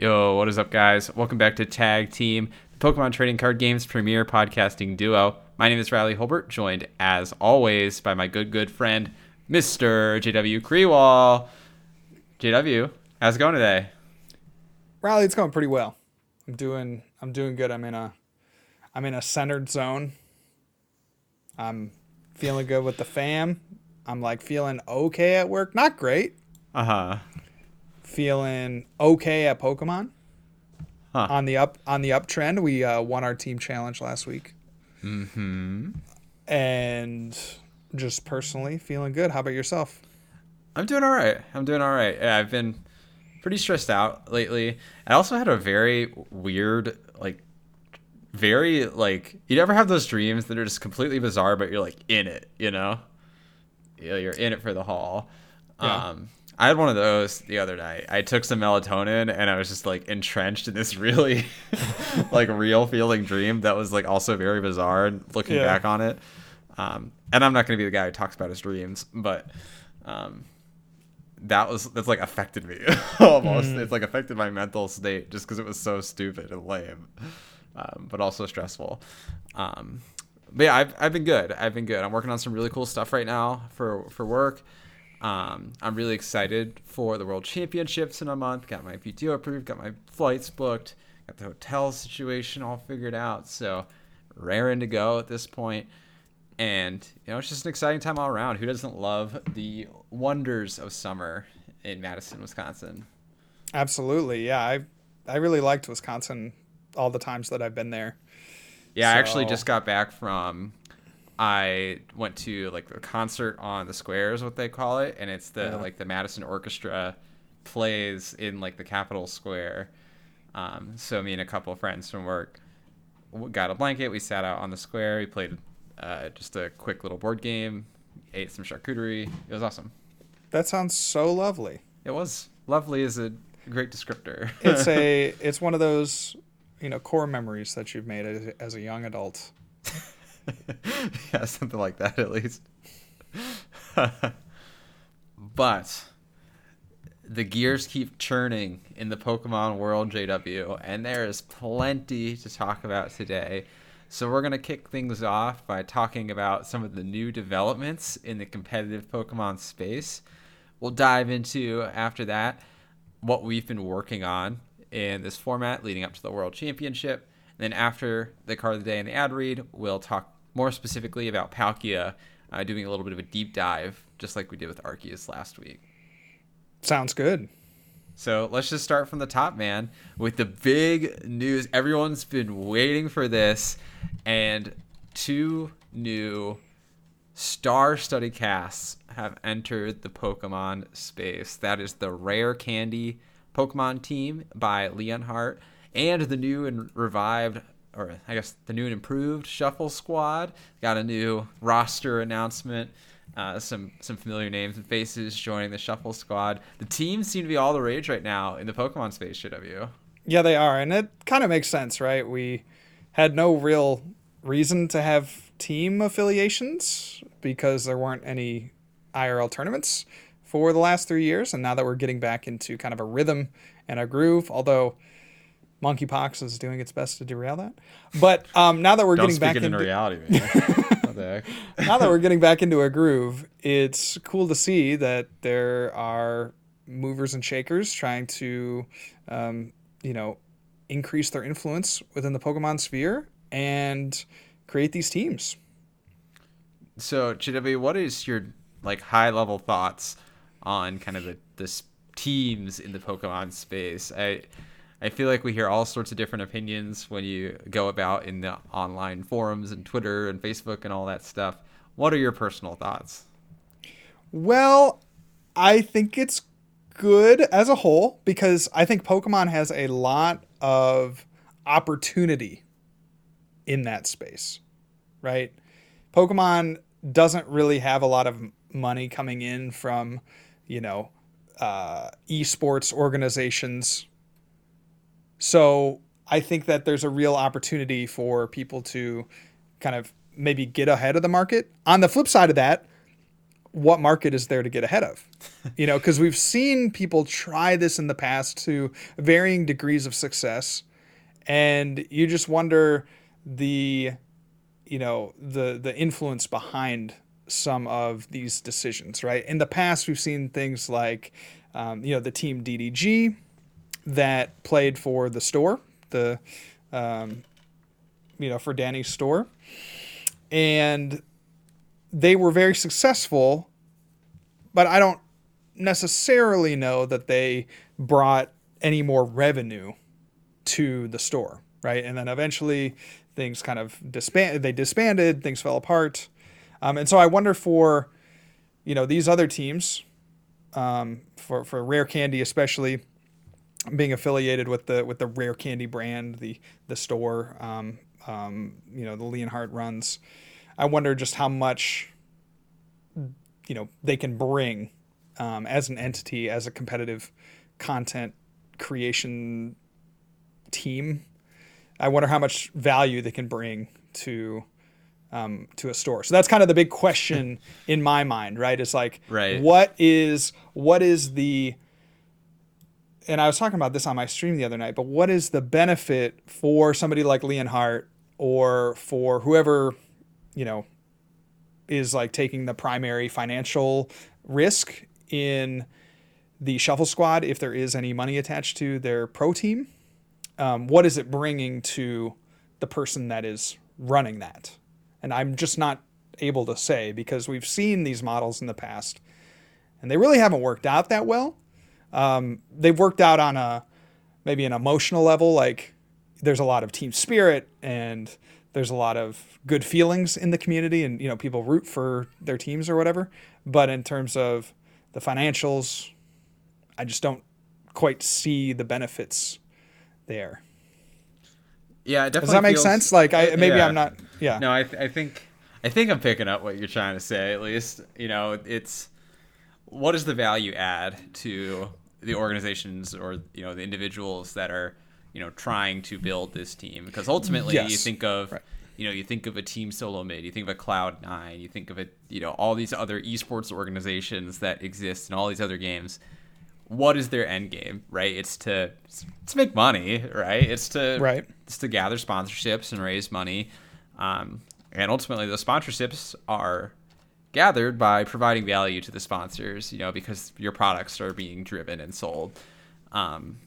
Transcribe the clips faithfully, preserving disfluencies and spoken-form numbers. Yo, what is up, guys? Welcome back to Tag Team, the Pokemon Trading Card Game's premier podcasting duo. My name is Riley Holbert, joined, as always, by my good, good friend, Mister J W Krewall. J W, how's it going today? Riley, it's going pretty well. I'm doing I'm doing good. I'm in a I'm in a centered zone. I'm feeling good with the fam. I'm like feeling okay at work. Not great. Uh-huh. Feeling okay at Pokemon. Huh. On the up on the uptrend. We uh, won our team challenge last week. Mm-hmm. And just personally feeling good. How about yourself? I'm doing all right. I'm doing all right. Yeah, I've been pretty stressed out lately. I also had a very weird, like, very, like, you never have those dreams that are just completely bizarre, but you're, like, in it, you know? You're in it for the haul. Yeah. Um, I had one of those the other night. I took some melatonin, and I was just, like, entrenched in this really, like, real-feeling dream that was, like, also very bizarre, and looking yeah. back on it. Um, and I'm not going to be the guy who talks about his dreams, but... Um, that was that's like affected me almost. Mm. It's like affected my mental state just because it was so stupid and lame, um, but also stressful. Um, but yeah, I've I've been good. I've been good. I'm working on some really cool stuff right now for for work. Um, I'm really excited for the World Championships in a month. Got my P T O approved. Got my flights booked. Got the hotel situation all figured out. So raring to go at this point. And, you know, it's just an exciting time all around. Who doesn't love the wonders of summer in Madison, Wisconsin? Absolutely. Yeah, I I really liked Wisconsin all the times that I've been there. Yeah, so. I actually just got back from, I went to, like, a concert on the square is what they call it. And it's the, yeah. like, the Madison Orchestra plays in, like, the Capitol Square. Um, so me and a couple of friends from work got a blanket. We sat out on the square. We played... Uh, just a quick little board game, ate some charcuterie. It was awesome. That sounds so lovely. It was. Lovely is a great descriptor. It's a it's one of those, you know, core memories that you've made as, as a young adult. Yeah, something like that at least. But the gears keep churning in the Pokemon world, J W, and there is plenty to talk about today. So we're going to kick things off by talking about some of the new developments in the competitive Pokemon space. We'll dive into, after that, what we've been working on in this format leading up to the World Championship. And then after the card of the day and the ad read, we'll talk more specifically about Palkia, uh, doing a little bit of a deep dive, just like we did with Arceus last week. Sounds good. So let's just start from the top, man, with the big news. Everyone's been waiting for this. And two new star study casts have entered the Pokemon space. That is the Rare Candy Pokemon team by Leonhart and the new and revived, or I guess the new and improved Shuffle Squad. Got a new roster announcement. Uh, some some familiar names and faces joining the Shuffle Squad. The teams seem to be all the rage right now in the Pokemon space, J W. Yeah, they are, and it kind of makes sense, right? We had no real reason to have team affiliations because there weren't any I R L tournaments for the last three years, and now that we're getting back into kind of a rhythm and a groove, although monkeypox is doing its best to derail that. But um, now that we're getting back into... Don't speak it into reality, man. Now that we're getting back into a groove, it's cool to see that there are movers and shakers trying to, um, you know, increase their influence within the Pokemon sphere and create these teams. So, J W, what is your, like, high-level thoughts on kind of the, the teams in the Pokemon space? I I feel like we hear all sorts of different opinions when you go about in the online forums and Twitter and Facebook and all that stuff. What are your personal thoughts? Well, I think it's good as a whole because I think Pokemon has a lot of opportunity in that space, right? Pokemon doesn't really have a lot of money coming in from, you know, uh, esports organizations. So I think that there's a real opportunity for people to kind of maybe get ahead of the market. On the flip side of that, what market is there to get ahead of? You know, because we've seen people try this in the past to varying degrees of success, and you just wonder the, you know, the the influence behind some of these decisions, right? In the past, we've seen things like, um, you know, the Team D D G that played for the store, the, um, you know, for Danny's store. And they were very successful, but I don't necessarily know that they brought any more revenue to the store, right? And then eventually things kind of disbanded, they disbanded, things fell apart. Um, and so I wonder for, you know, these other teams, um, for, for Rare Candy especially, being affiliated with the with the Rare Candy brand, the the store, um, um, you know, the Leonhart runs. I wonder just how much, you know, they can bring um, as an entity, as a competitive content creation team. I wonder how much value they can bring to um, to a store. So that's kind of the big question in my mind, right? It's like, right. what is what is the and I was talking about this on my stream the other night, but what is the benefit for somebody like Leonhart or for whoever, you know, is like taking the primary financial risk in the Shuffle Squad if there is any money attached to their pro team? Um, what is it bringing to the person that is running that? And I'm just not able to say, because we've seen these models in the past and they really haven't worked out that well. Um, they've worked out on a, maybe an emotional level. Like there's a lot of team spirit and there's a lot of good feelings in the community and, you know, people root for their teams or whatever. But in terms of the financials, I just don't quite see the benefits there. Yeah. It definitely Does that make feels, sense? Like I, maybe yeah. I'm not, yeah, no, I, th- I think, I think I'm picking up what you're trying to say. At least, you know, it's, what is the value add to the organizations or, you know, the individuals that are, you know, trying to build this team? Because ultimately, yes. you think of, right. you know, you think of a Team Solo Mid, you think of a Cloud nine, you think of it, you know, all these other esports organizations that exist in all these other games. What is their end game, right? It's to it's make money, right? It's to right. it's to gather sponsorships and raise money, um, and ultimately those sponsorships are gathered by providing value to the sponsors, you know, because your products are being driven and sold. Um,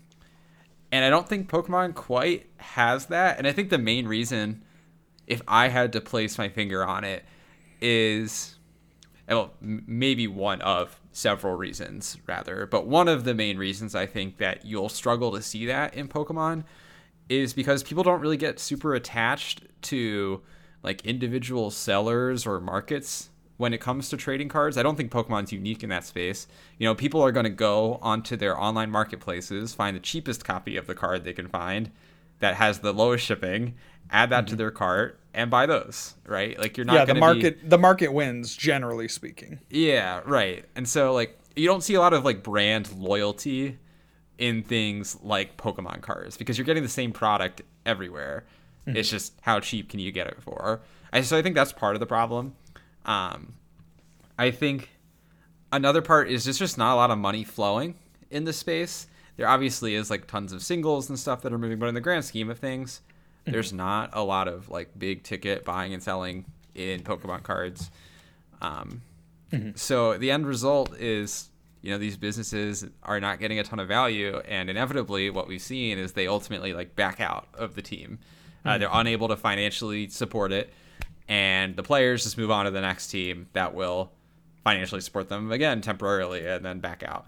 and I don't think Pokemon quite has that. And I think the main reason, if I had to place my finger on it, is, well, maybe one of several reasons rather, but one of the main reasons I think that you'll struggle to see that in Pokemon is because people don't really get super attached to like individual sellers or markets. When it comes to trading cards, I don't think Pokemon's unique in that space. You know, people are going to go onto their online marketplaces, find the cheapest copy of the card they can find that has the lowest shipping, add that mm-hmm. to their cart, and buy those, right? Like, you're not yeah, going to market be... the market wins, generally speaking. Yeah, right. And so, like, you don't see a lot of, like, brand loyalty in things like Pokemon cards because you're getting the same product everywhere. Mm-hmm. It's just how cheap can you get it for? And so I think that's part of the problem. Um, I think another part is there's just not a lot of money flowing in this space. There obviously is like tons of singles and stuff that are moving, but in the grand scheme of things, mm-hmm. there's not a lot of like big ticket buying and selling in Pokemon cards. Um, mm-hmm. So the end result is, you know, these businesses are not getting a ton of value, and inevitably what we've seen is they ultimately like back out of the team. Uh, mm-hmm. They're unable to financially support it. And the players just move on to the next team that will financially support them again temporarily and then back out.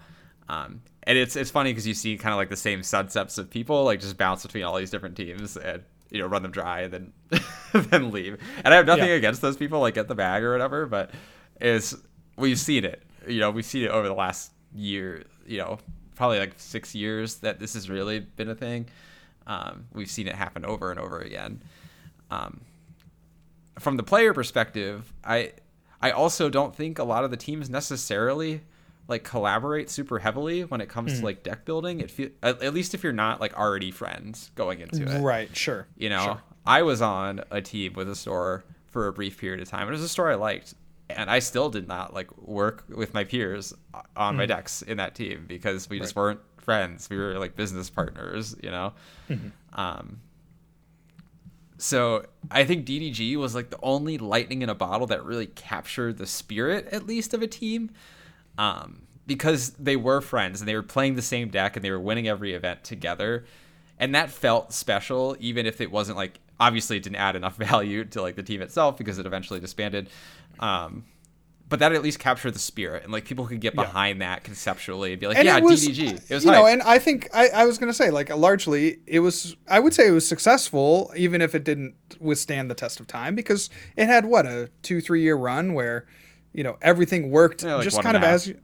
Um, and it's it's funny because you see kind of like the same subsets of people like just bounce between all these different teams and, you know, run them dry and then then leave. And I have nothing yeah. against those people, like get the bag or whatever, but it's, we've seen it. You know, we've seen it over the last year, you know, probably like six years that this has really been a thing. Um, we've seen it happen over and over again. Um From the player perspective, I I also don't think a lot of the teams necessarily like collaborate super heavily when it comes mm. to like deck building. It feel, at, at least if you're not like already friends going into it. Right, sure. You know, sure. I was on a team with a store for a brief period of time. It was a store I liked, And I still did not like work with my peers on mm-hmm. my decks in that team, because we right. just weren't friends. We were like business partners, you know? Mm-hmm. Um, so I think D D G was like the only lightning in a bottle that really captured the spirit, at least, of a team. Um, because they were friends and they were playing the same deck and they were winning every event together. And that felt special, even if it wasn't like, obviously it didn't add enough value to like the team itself because it eventually disbanded. Um, but that at least captured the spirit, and like people could get behind yeah. that conceptually and be like, and yeah, it was, D D G. It was, you hype. know, and I think I, I was going to say, like, largely it was, I would say it was successful, even if it didn't withstand the test of time, because it had what, a two, three year run where, you know, everything worked yeah, like just kind of as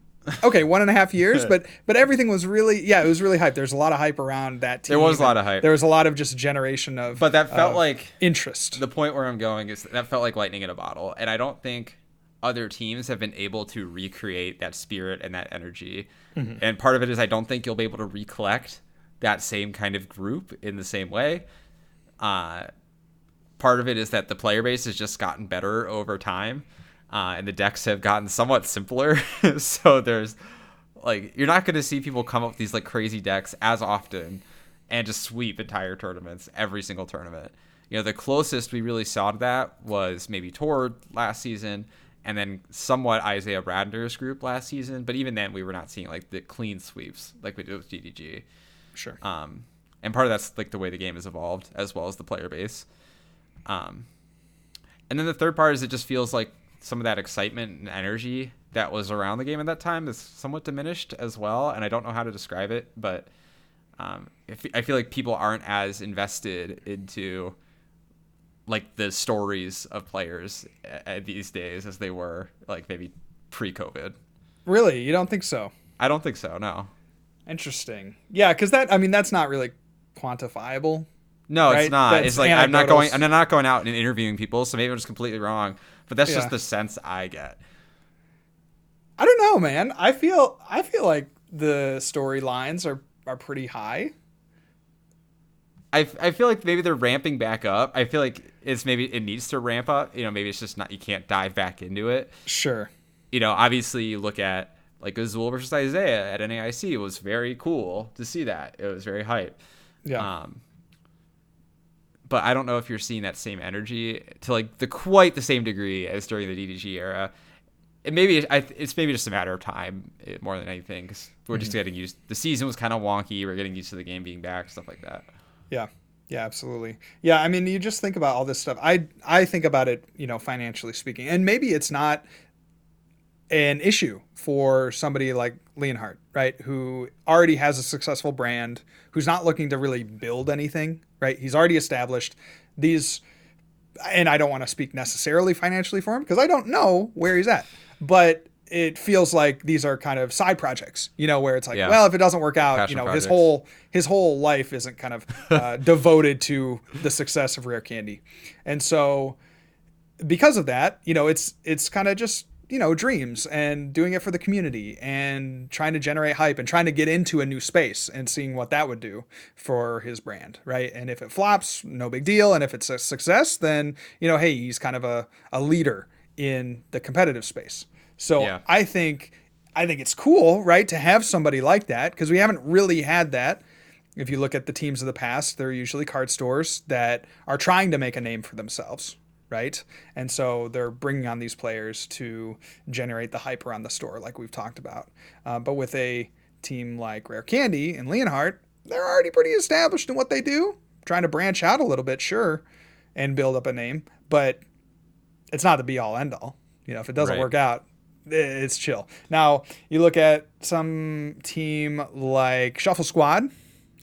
okay, one and a half years, but but everything was really, yeah, it was really hype. There's a lot of hype around that team. There was a lot of hype. There was a lot of just generation of But that felt like interest. The point where I'm going is that felt like lightning in a bottle. And I don't think other teams have been able to recreate that spirit and that energy. Mm-hmm. And part of it is I don't think you'll be able to recollect that same kind of group in the same way. Uh, part of it is that the player base has just gotten better over time. Uh, and the decks have gotten somewhat simpler. So there's like, you're not going to see people come up with these like crazy decks as often and just sweep entire tournaments, every single tournament. You know, the closest we really saw to that was maybe Tord last season, and then somewhat Isaiah Radner's group last season. But even then, we were not seeing like the clean sweeps like we did with D D G. Sure. Um, and part of that's like the way the game has evolved, as well as the player base. Um, and then the third part is it just feels like some of that excitement and energy that was around the game at that time is somewhat diminished as well. And I don't know how to describe it, but um, if, I feel like people aren't as invested into like the stories of players uh, these days as they were like maybe pre-COVID. Really? You don't think so? I don't think so. No. Interesting. Yeah. Cause that, I mean, that's not really quantifiable. No, right? It's not. That's it's like, anecdotals. I'm not going, I'm not going out and interviewing people. So maybe I'm just completely wrong. But that's yeah. just the sense I get. I don't know, man. I feel I feel like the storylines are, are pretty high. I, I feel like maybe they're ramping back up. I feel like it's maybe it needs to ramp up. You know, maybe it's just not, you can't dive back into it. Sure. You know, obviously you look at like Azul versus Isaiah at N A I C. It was very cool to see that. It was very hype. Yeah. Um, but I don't know if you're seeing that same energy to like the quite the same degree as during the D D G era. It maybe it's maybe just a matter of time more than anything, because we're mm-hmm. just getting used. The season was kind of wonky. We're getting used to the game being back, stuff like that. Yeah, yeah, absolutely. Yeah, I mean, you just think about all this stuff. I I think about it, you know, financially speaking, and maybe it's not an issue for somebody like Leonhart, right, who already has a successful brand, who's not looking to really build anything. Right. He's already established these, and I don't want to speak necessarily financially for him because I don't know where he's at, but it feels like these are kind of side projects, you know, where it's like, yeah. well, if it doesn't work out, Passion you know, projects. his whole his whole life isn't kind of uh, devoted to the success of Rare Candy. And so because of that, you know, it's it's kind of just, you know, dreams and doing it for the community and trying to generate hype and trying to get into a new space and seeing what that would do for his brand. Right. And if it flops, no big deal. And if it's a success, then, you know, hey, he's kind of a, a leader in the competitive space. So yeah. I think, I think it's cool, right, to have somebody like that, because we haven't really had that. If you look at the teams of the past, they're usually card stores that are trying to make a name for themselves. Right. And so they're bringing on these players to generate the hype around the store, like we've talked about. Uh, but with a team like Rare Candy and Leonhart, they're already pretty established in what they do, trying to branch out a little bit, sure, and build up a name. But it's not the be all end all. You know, if it doesn't right. work out, it's chill. Now, you look at some team like Shuffle Squad,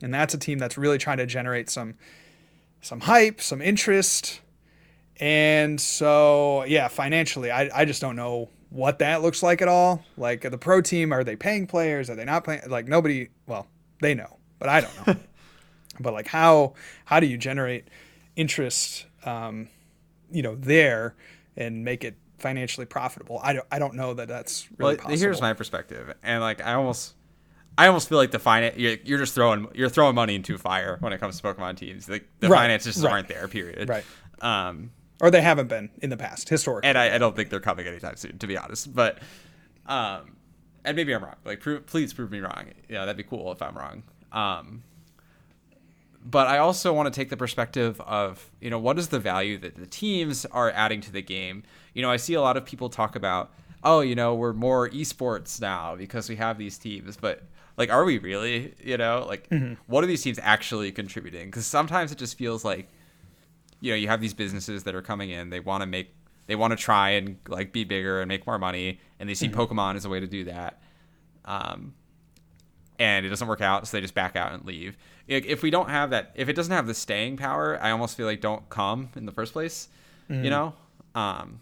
and that's a team that's really trying to generate some some hype, some interest. And so, yeah, financially, I, I just don't know what that looks like at all. Like the pro team, are they paying players? Are they not paying? Like nobody, well, they know, but I don't know. But like how how do you generate interest, um, you know, there and make it financially profitable? I don't, I don't know that that's really well, possible. Here's my perspective. And like I almost I almost feel like the finance, you're, you're just throwing you're throwing money into fire when it comes to Pokemon teams. Like the right, finances right. aren't there, period. Right. Um Or they haven't been in the past, historically. And I, I don't think they're coming anytime soon, to be honest. But, um, and maybe I'm wrong. Like, prove, please prove me wrong. Yeah, that'd be cool if I'm wrong. Um, but I also want to take the perspective of, you know, what is the value that the teams are adding to the game? You know, I see a lot of people talk about, oh, you know, we're more esports now because we have these teams. But, like, are we really, you know? Like, mm-hmm. what are these teams actually contributing? Because sometimes it just feels like, you know, you have these businesses that are coming in. They want to make, they want to try and like be bigger and make more money, and they see mm-hmm. Pokemon as a way to do that. Um, and it doesn't work out, so they just back out and leave. If we don't have that, if it doesn't have the staying power, I almost feel like don't come in the first place. Mm-hmm. You know, um,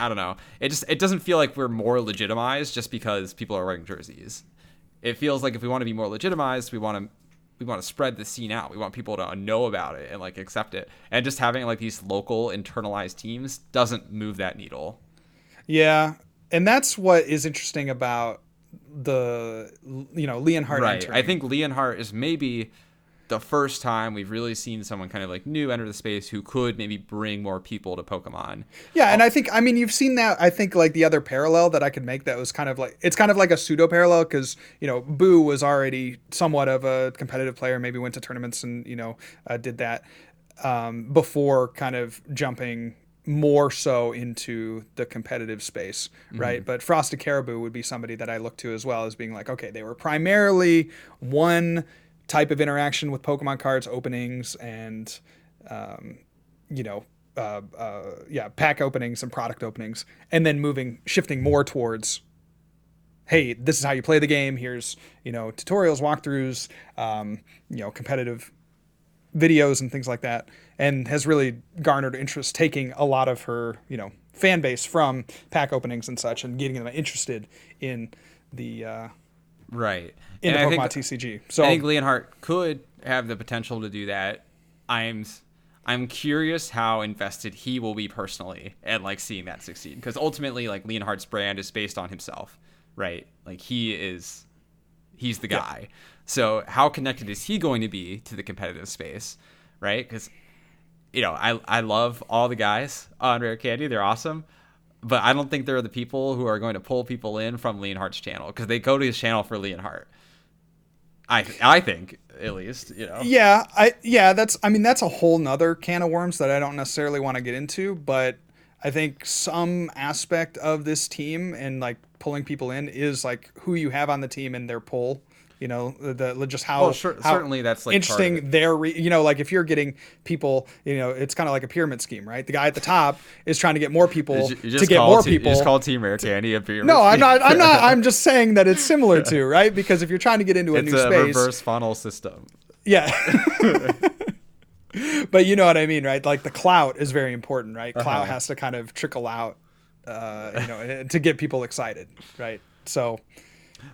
I don't know. It just it doesn't feel like we're more legitimized just because people are wearing jerseys. It feels like if we want to be more legitimized, we want to. We want to spread the scene out. We want people to know about it and like accept it. And just having like these local internalized teams doesn't move that needle. Yeah. And that's what is interesting about the, you know, Leonhart. Right. Entering. I think Leonhart is maybe the first time we've really seen someone kind of like new enter the space who could maybe bring more people to Pokemon. Yeah. And I think, I mean, you've seen that. I think like the other parallel that I could make that was kind of like, it's kind of like a pseudo parallel because, you know, Boo was already somewhat of a competitive player, maybe went to tournaments and, you know, uh, did that um, before kind of jumping more so into the competitive space. Right. Mm-hmm. But Frosted Caribou would be somebody that I look to as well as being like, okay, they were primarily one type of interaction with Pokemon cards, openings, and, um, you know, uh, uh, yeah, pack openings and product openings, and then moving, shifting more towards, hey, this is how you play the game. Here's, you know, tutorials, walkthroughs, um, you know, competitive videos and things like that, and has really garnered interest, taking a lot of her, you know, fan base from pack openings and such and getting them interested in the, uh, right. In and the Pokemon I think, T C G. So I think Leonhart could have the potential to do that. I'm I'm curious how invested he will be personally and like seeing that succeed. Because ultimately like Leonhart's brand is based on himself, right? Like he is he's the guy. Yeah. So how connected is he going to be to the competitive space? Right? Because you know, I I love all the guys on Rare Candy. They're awesome. But I don't think they're the people who are going to pull people in from Leonhart's channel because they go to his channel for Leonhart. I th- I think at least, you know. Yeah, I yeah, that's I mean that's a whole nother can of worms that I don't necessarily want to get into, but I think some aspect of this team and like pulling people in is like who you have on the team and their pull. You know, the, the just how, well, sure, how certainly that's like interesting their, re- you know, like if you're getting people, you know, it's kind of like a pyramid scheme, right? The guy at the top is trying to get more people you, you to get more te- people. You just call Team Rare Candy a pyramid No, scheme. I'm not. I'm not. I'm just saying that it's similar to, right? Because if you're trying to get into a it's new a space. It's a reverse funnel system. Yeah. But you know what I mean, right? Like the clout is very important, right? Clout uh-huh. has to kind of trickle out, uh, you know, to get people excited, right? So...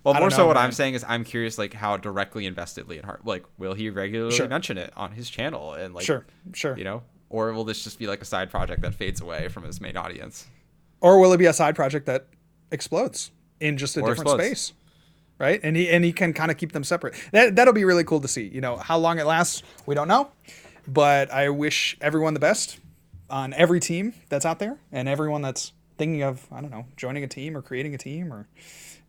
Well, more know, so what man. I'm saying is I'm curious, like, how directly invested Leonhart, like, will he regularly sure. mention it on his channel? And like, sure, sure. You know, or will this just be like a side project that fades away from his main audience? Or will it be a side project that explodes in just a or different explodes. space? Right. And he and he can kind of keep them separate. That, that'll be really cool to see. You know, how long it lasts, we don't know. But I wish everyone the best on every team that's out there and everyone that's thinking of, I don't know, joining a team or creating a team or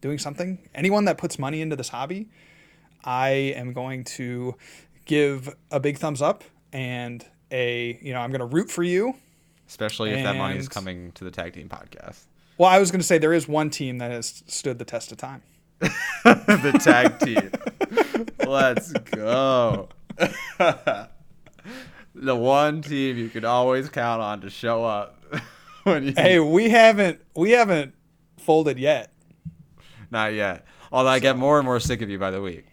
doing something. Anyone that puts money into this hobby, I am going to give a big thumbs up and a, you know, I'm going to root for you. Especially and, if that money is coming to the Tag Team podcast. Well, I was going to say there is one team that has stood the test of time. The Tag Team. Let's go. The one team you could always count on to show up. when you Hey, we haven't, we haven't folded yet. Not yet. Although I get more and more sick of you by the week.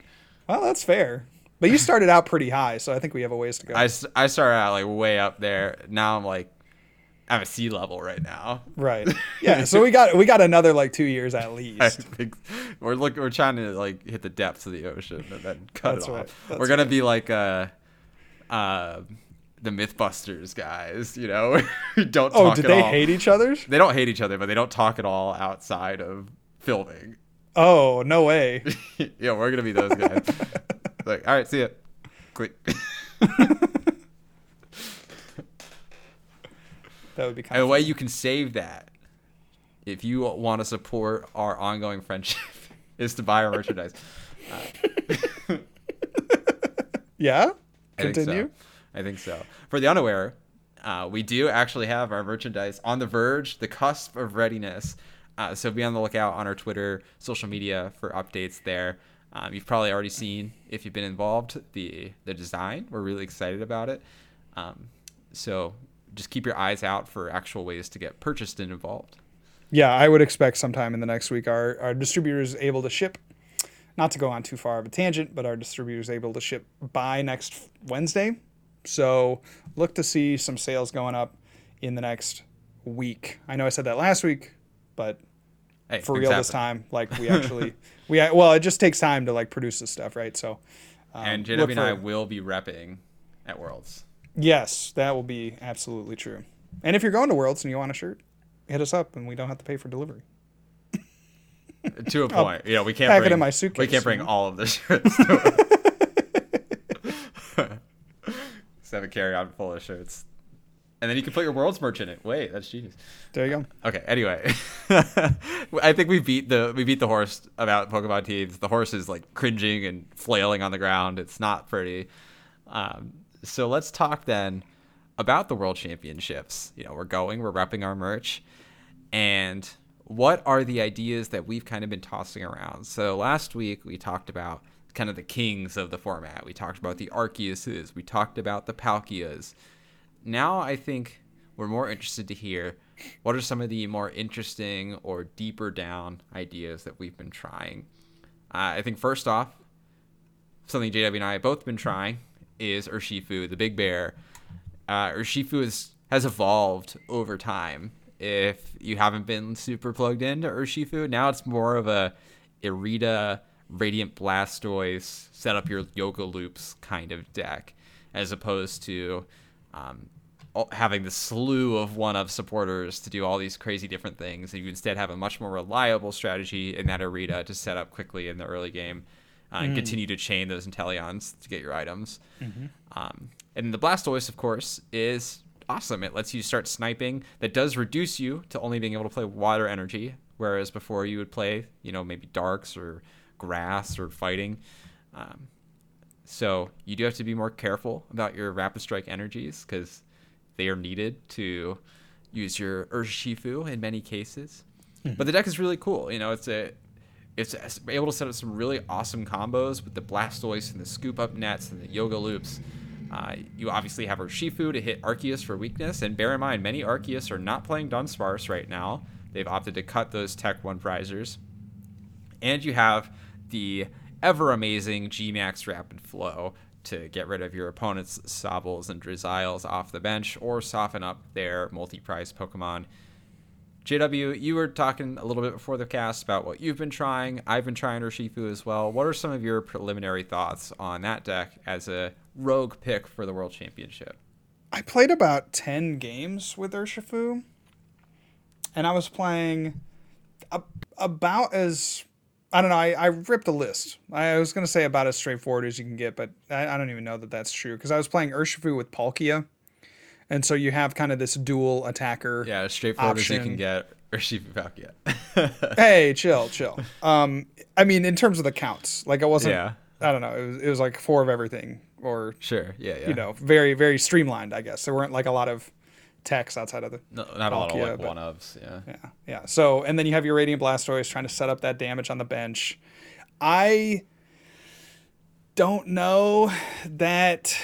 Well, that's fair. But you started out pretty high, so I think we have a ways to go. I, I started out like way up there. Now I'm like, I'm at sea level right now. Right. Yeah. So we got we got another like two years at least. I think we're look we're trying to like hit the depths of the ocean and then cut that's it right. off. That's we're gonna right. be like uh, uh, the MythBusters guys. You know, don't. Oh, talk did at they all. hate each other? They don't hate each other, but they don't talk at all outside of filming. Oh, no way. Yeah, we're going to be those guys. Like, all right, see ya. Click. That would be kind of a way you can save that. If you want to support our ongoing friendship, is to buy our merchandise. Uh, yeah? Continue. I think so. I think so. For the unaware, uh, we do actually have our merchandise on the verge, the cusp of readiness. Uh, so be on the lookout on our Twitter, social media for updates there. Um, you've probably already seen, if you've been involved, the, the design. We're really excited about it. Um, so just keep your eyes out for actual ways to get purchased and involved. Yeah, I would expect sometime in the next week our, our distributor is able to ship, not to go on too far of a tangent, but our distributor is able to ship by next Wednesday. So look to see some sales going up in the next week. I know I said that last week, but hey, for real exactly. This time, like we actually, we well, it just takes time to like produce this stuff, right? So um, and J W and for, I will be repping at Worlds. Yes, that will be absolutely true. And if you're going to Worlds and you want a shirt, hit us up and we don't have to pay for delivery. To a point. Yeah, you know, we can't pack bring, it in my suitcase. We can't bring all of the shirts to it. Just have a carry-on full of shirts. And then you can put your Worlds merch in it. Wait, that's genius. There you go. Uh, okay, anyway. I think we beat the we beat the horse about Pokemon teams. The horse is like cringing and flailing on the ground. It's not pretty. Um, so let's talk then about the World Championships. You know, we're going, we're repping our merch. And what are the ideas that we've kind of been tossing around? So last week we talked about kind of the kings of the format. We talked about the Arceuses. We talked about the Palkias. Now I think we're more interested to hear what are some of the more interesting or deeper down ideas that we've been trying. Uh, I think first off, something J W and I have both been trying is Urshifu, the big bear. Uh, Urshifu is, has evolved over time. If you haven't been super plugged into Urshifu, now it's more of a Irida, Radiant Blastoise, set up your yoga loops kind of deck, as opposed to um, having the slew of one-of supporters to do all these crazy different things. And you instead have a much more reliable strategy in that Irida to set up quickly in the early game uh, and mm. continue to chain those Inteleons to get your items. Mm-hmm. Um, And the Blastoise, of course, is awesome. It lets you start sniping. That does reduce you to only being able to play water energy, whereas before you would play, you know, maybe darks or grass or fighting. Um, so you do have to be more careful about your Rapid Strike energies because they are needed to use your Urshifu in many cases. Mm-hmm. But the deck is really cool. You know, it's a it's able to set up some really awesome combos with the Blastoise and the scoop up nets and the yoga loops. Uh, you obviously have Urshifu to hit Arceus for weakness, and bear in mind, many Arceus are not playing Dunsparce right now. They've opted to cut those Tech one prizers. And you have the ever-amazing G-Max Rapid Flow to get rid of your opponent's Sobbles and Drizzles off the bench or soften up their multi-prize Pokemon. J W, you were talking a little bit before the cast about what you've been trying. I've been trying Urshifu as well. What are some of your preliminary thoughts on that deck as a rogue pick for the World Championship? I played about ten games with Urshifu, and I was playing about as, I don't know, I, I ripped a list. I was going to say about as straightforward as you can get, but I, I don't even know that that's true, because I was playing Urshifu with Palkia, and so you have kind of this dual attacker option. Yeah, as straightforward option. As you can get Urshifu Palkia. Hey, chill, chill. Um, I mean, in terms of the counts, like I wasn't, yeah. I don't know, it was, it was like four of everything. Or sure, yeah, yeah, you know, very, very streamlined. I guess there weren't like a lot of techs outside of the no, not Palkia, a lot of like one ofs, yeah, yeah, yeah. So and then you have your Radiant Blastoise trying to set up that damage on the bench. I don't know that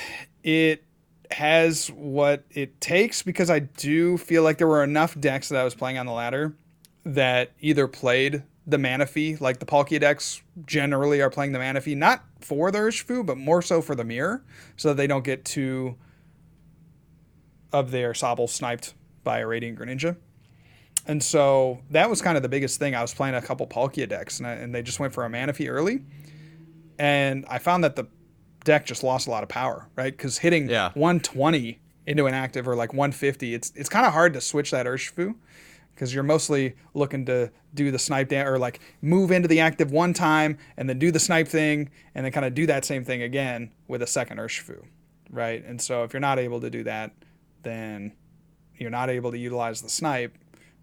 it has what it takes because I do feel like there were enough decks that I was playing on the ladder that either played the Manaphy, like the Palkia decks generally are playing the Manaphy, not for the Urshifu, but more so for the mirror, so that they don't get two of their Sobble sniped by a Radiant Greninja. And so that was kind of the biggest thing. I was playing a couple Palkia decks, and, I, and they just went for a Manaphy early. And I found that the deck just lost a lot of power, right? Because hitting yeah. one twenty into an active or like one fifty, it's, it's kind of hard to switch that Urshifu, because you're mostly looking to do the snipe down or like move into the active one time and then do the snipe thing and then kind of do that same thing again with a second Urshifu, right? And so if you're not able to do that, then you're not able to utilize the snipe,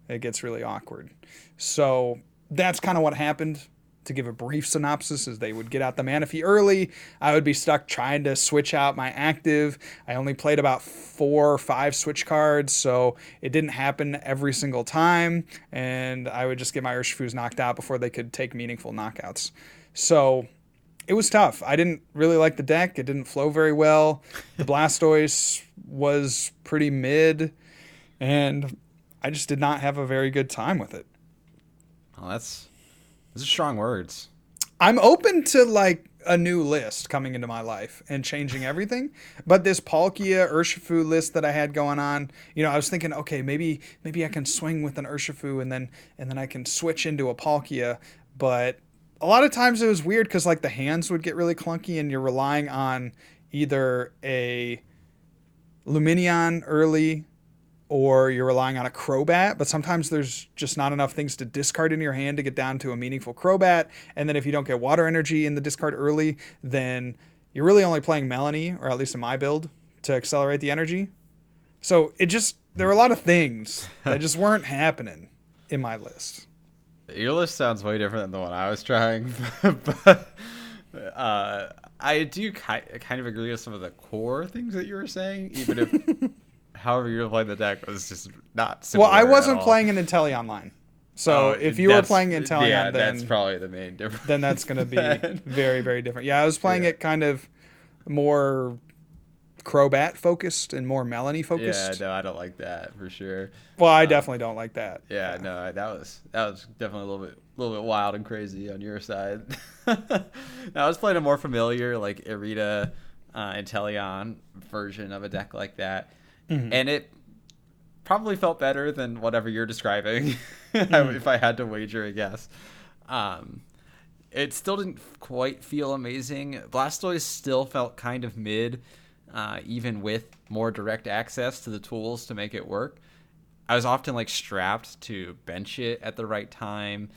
it gets really awkward. So that's kind of what happened. To give a brief synopsis, is they would get out the Manaphy early. I would be stuck trying to switch out my active. I only played about four or five switch cards, so it didn't happen every single time. And I would just get my Urshifus knocked out before they could take meaningful knockouts. So it was tough. I didn't really like the deck. It didn't flow very well. The Blastoise was pretty mid, and I just did not have a very good time with it. Well, that's... Those are strong words. I'm open to like a new list coming into my life and changing everything. But this Palkia Urshifu list that I had going on, you know, I was thinking, okay, maybe maybe I can swing with an Urshifu and then and then I can switch into a Palkia. But a lot of times it was weird because like the hands would get really clunky and you're relying on either a Luminion early, or you're relying on a Crobat, but sometimes there's just not enough things to discard in your hand to get down to a meaningful Crobat. And then if you don't get water energy in the discard early, then you're really only playing Melony, or at least in my build, to accelerate the energy. So it just, there were a lot of things that just weren't happening in my list. Your list sounds way different than the one I was trying, but uh, I do ki- kind of agree with some of the core things that you were saying, even if... However you were playing the deck was just not similar. Well, I wasn't playing an Inteleon line. So oh, if you were playing Inteleon, yeah, then... that's probably the main difference. Then that's going to be very, very different. Yeah, I was playing yeah. it kind of more Crobat-focused and more Melony-focused. Yeah, no, I don't like that for sure. Well, I um, definitely don't like that. Yeah, yeah, no, that was that was definitely a little bit a little bit wild and crazy on your side. I was playing a more familiar, like, Irida uh, Inteleon version of a deck like that. Mm-hmm. And it probably felt better than whatever you're describing, mm-hmm. if I had to wager a guess. Um, it still didn't quite feel amazing. Blastoise still felt kind of mid, uh, even with more direct access to the tools to make it work. I was often like strapped to bench it at the right time,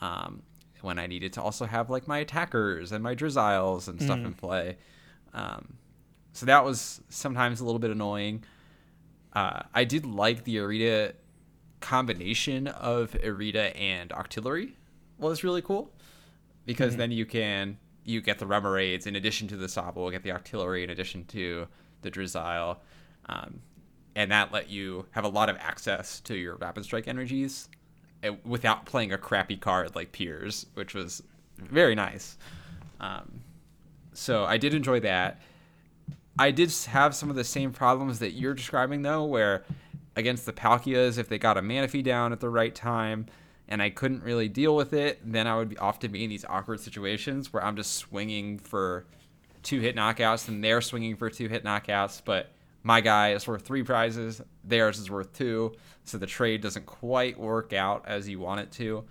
um, when I needed to also have like my attackers and my Drizzles and stuff mm-hmm. in play. Um, so that was sometimes a little bit annoying. Uh, I did like the Irida combination of Irida and Octillery was really cool because mm-hmm. then you can you get the Remoraid's in addition to the Sobble, get the Octillery in addition to the Drizzile, um, and that let you have a lot of access to your Rapid Strike energies without playing a crappy card like Piers, which was very nice. Um, so I did enjoy that. I did have some of the same problems that you're describing, though, where against the Palkias, if they got a Manaphy down at the right time and I couldn't really deal with it, then I would often be in these awkward situations where I'm just swinging for two-hit knockouts and they're swinging for two-hit knockouts, but my guy is worth three prizes, theirs is worth two, so the trade doesn't quite work out as you want it to.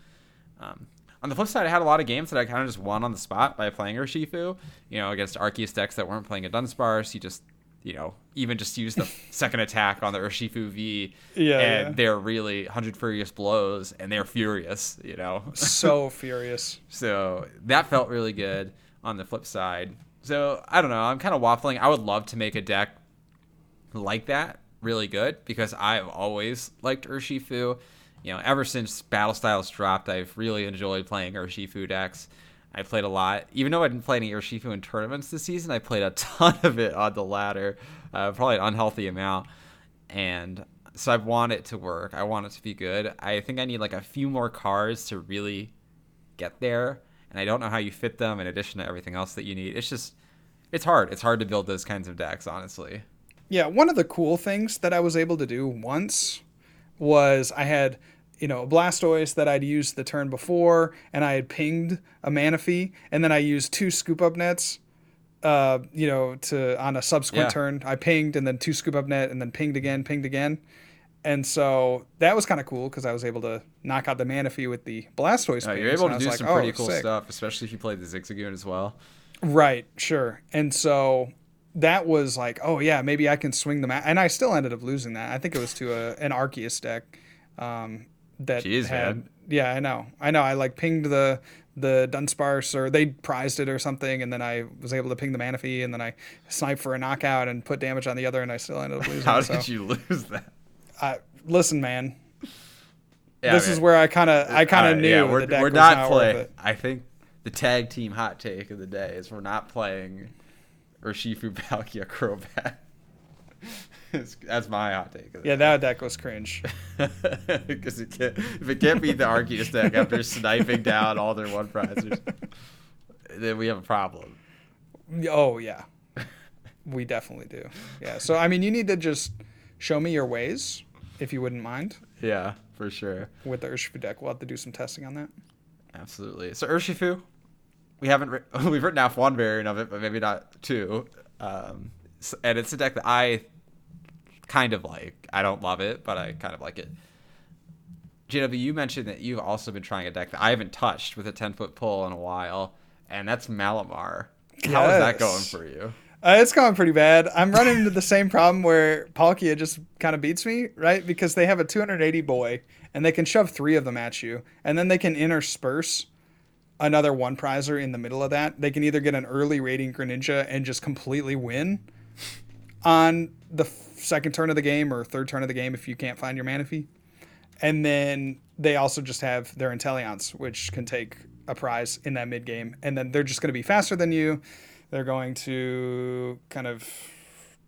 Um, On the flip side, I had a lot of games that I kind of just won on the spot by playing Urshifu, you know, against Arceus decks that weren't playing a Dunsparce. You just, you know, even just use the second attack on the Urshifu V, yeah, and yeah. they're really one hundred furious blows, and they're furious, you know. So furious. So that felt really good on the flip side. So, I don't know, I'm kind of waffling. I would love to make a deck like that really good because I've always liked Urshifu. You know, ever since Battle Styles dropped, I've really enjoyed playing Urshifu decks. I played a lot. Even though I didn't play any Urshifu in tournaments this season, I played a ton of it on the ladder, uh, probably an unhealthy amount. And so I want it to work. I want it to be good. I think I need like a few more cards to really get there. And I don't know how you fit them in addition to everything else that you need. It's just, it's hard. It's hard to build those kinds of decks, honestly. Yeah, one of the cool things that I was able to do once was I had... you know, a Blastoise that I'd used the turn before, and I had pinged a Manaphy, and then I used two scoop up nets, uh, you know, to on a subsequent yeah. turn. I pinged and then two scoop up net and then pinged again, pinged again. And so that was kind of cool because I was able to knock out the Manaphy with the Blastoise. Yeah, you're able to do like, some pretty oh, cool sick. stuff, especially if you played the Zigzagoon as well. Right, sure. And so that was like, oh, yeah, maybe I can swing them out. And I still ended up losing that. I think it was to a, an Arceus deck. Um, That Jeez, had, man. Yeah, I know. I know. I like pinged the the Dunsparce, or they prized it or something, and then I was able to ping the Manaphy, and then I sniped for a knockout and put damage on the other, and I still ended up losing. How did so. you lose that? I, listen, man. Yeah, this okay. is where I kind of I kind of right, knew yeah, we're, the deck we're was not, not playing. Worth it. I think the tag team hot take of the day is we're not playing Urshifu, Palkia, Crobat. That's my hot take. Yeah, day. That deck was cringe. Because it can't, if it can't beat the Arceus deck after sniping down all their one prizers, then we have a problem. Oh, yeah. We definitely do. Yeah, so, I mean, you need to just show me your ways, if you wouldn't mind. Yeah, for sure. With the Urshifu deck, we'll have to do some testing on that. Absolutely. So, Urshifu, we haven't ri- we've written off one variant of it, but maybe not two. Um, and it's a deck that I... kind of like. I don't love it, but I kind of like it. J W, you mentioned that you've also been trying a deck that I haven't touched with a ten-foot pull in a while, and that's Malamar. Yes. How is that going for you? Uh, it's going pretty bad. I'm running into the same problem where Palkia just kind of beats me, right? Because they have a two hundred eighty boy, and they can shove three of them at you, and then they can intersperse another one-prizer in the middle of that. They can either get an early raiding Greninja and just completely win on the second turn of the game or third turn of the game if you can't find your Manaphy. And then they also just have their Inteleons, which can take a prize in that mid game. And then they're just going to be faster than you. They're going to kind of